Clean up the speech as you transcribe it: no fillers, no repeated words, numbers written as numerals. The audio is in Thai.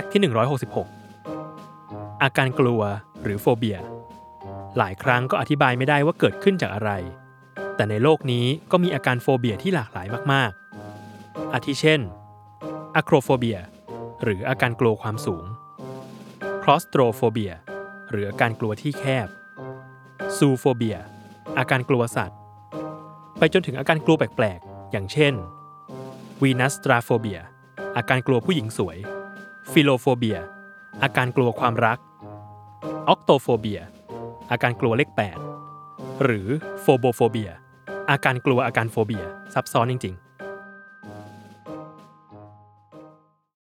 ฟกต์ที่166อาการกลัวหรือโฟเบียหลายครั้งก็อธิบายไม่ได้ว่าเกิดขึ้นจากอะไรแต่ในโลกนี้ก็มีอาการโฟเบียที่หลากหลายมากๆอาทิเช่นอะโครโฟเบียหรืออาการกลัวความสูงคลอสโตรโฟเบียหรืออาการกลัวที่แคบซูโฟเบียอาการกลัวสัตว์ไปจนถึงอาการกลัวแปลกๆอย่างเช่นวีนัสตราโฟเบียอาการกลัวผู้หญิงสวยฟิโลโฟเบียอาการกลัวความรักออกโตโฟเบียอาการกลัวเลข8หรือโฟโบโฟเบียอาการกลัวอาการโฟเบียซับซ้อนจริงๆ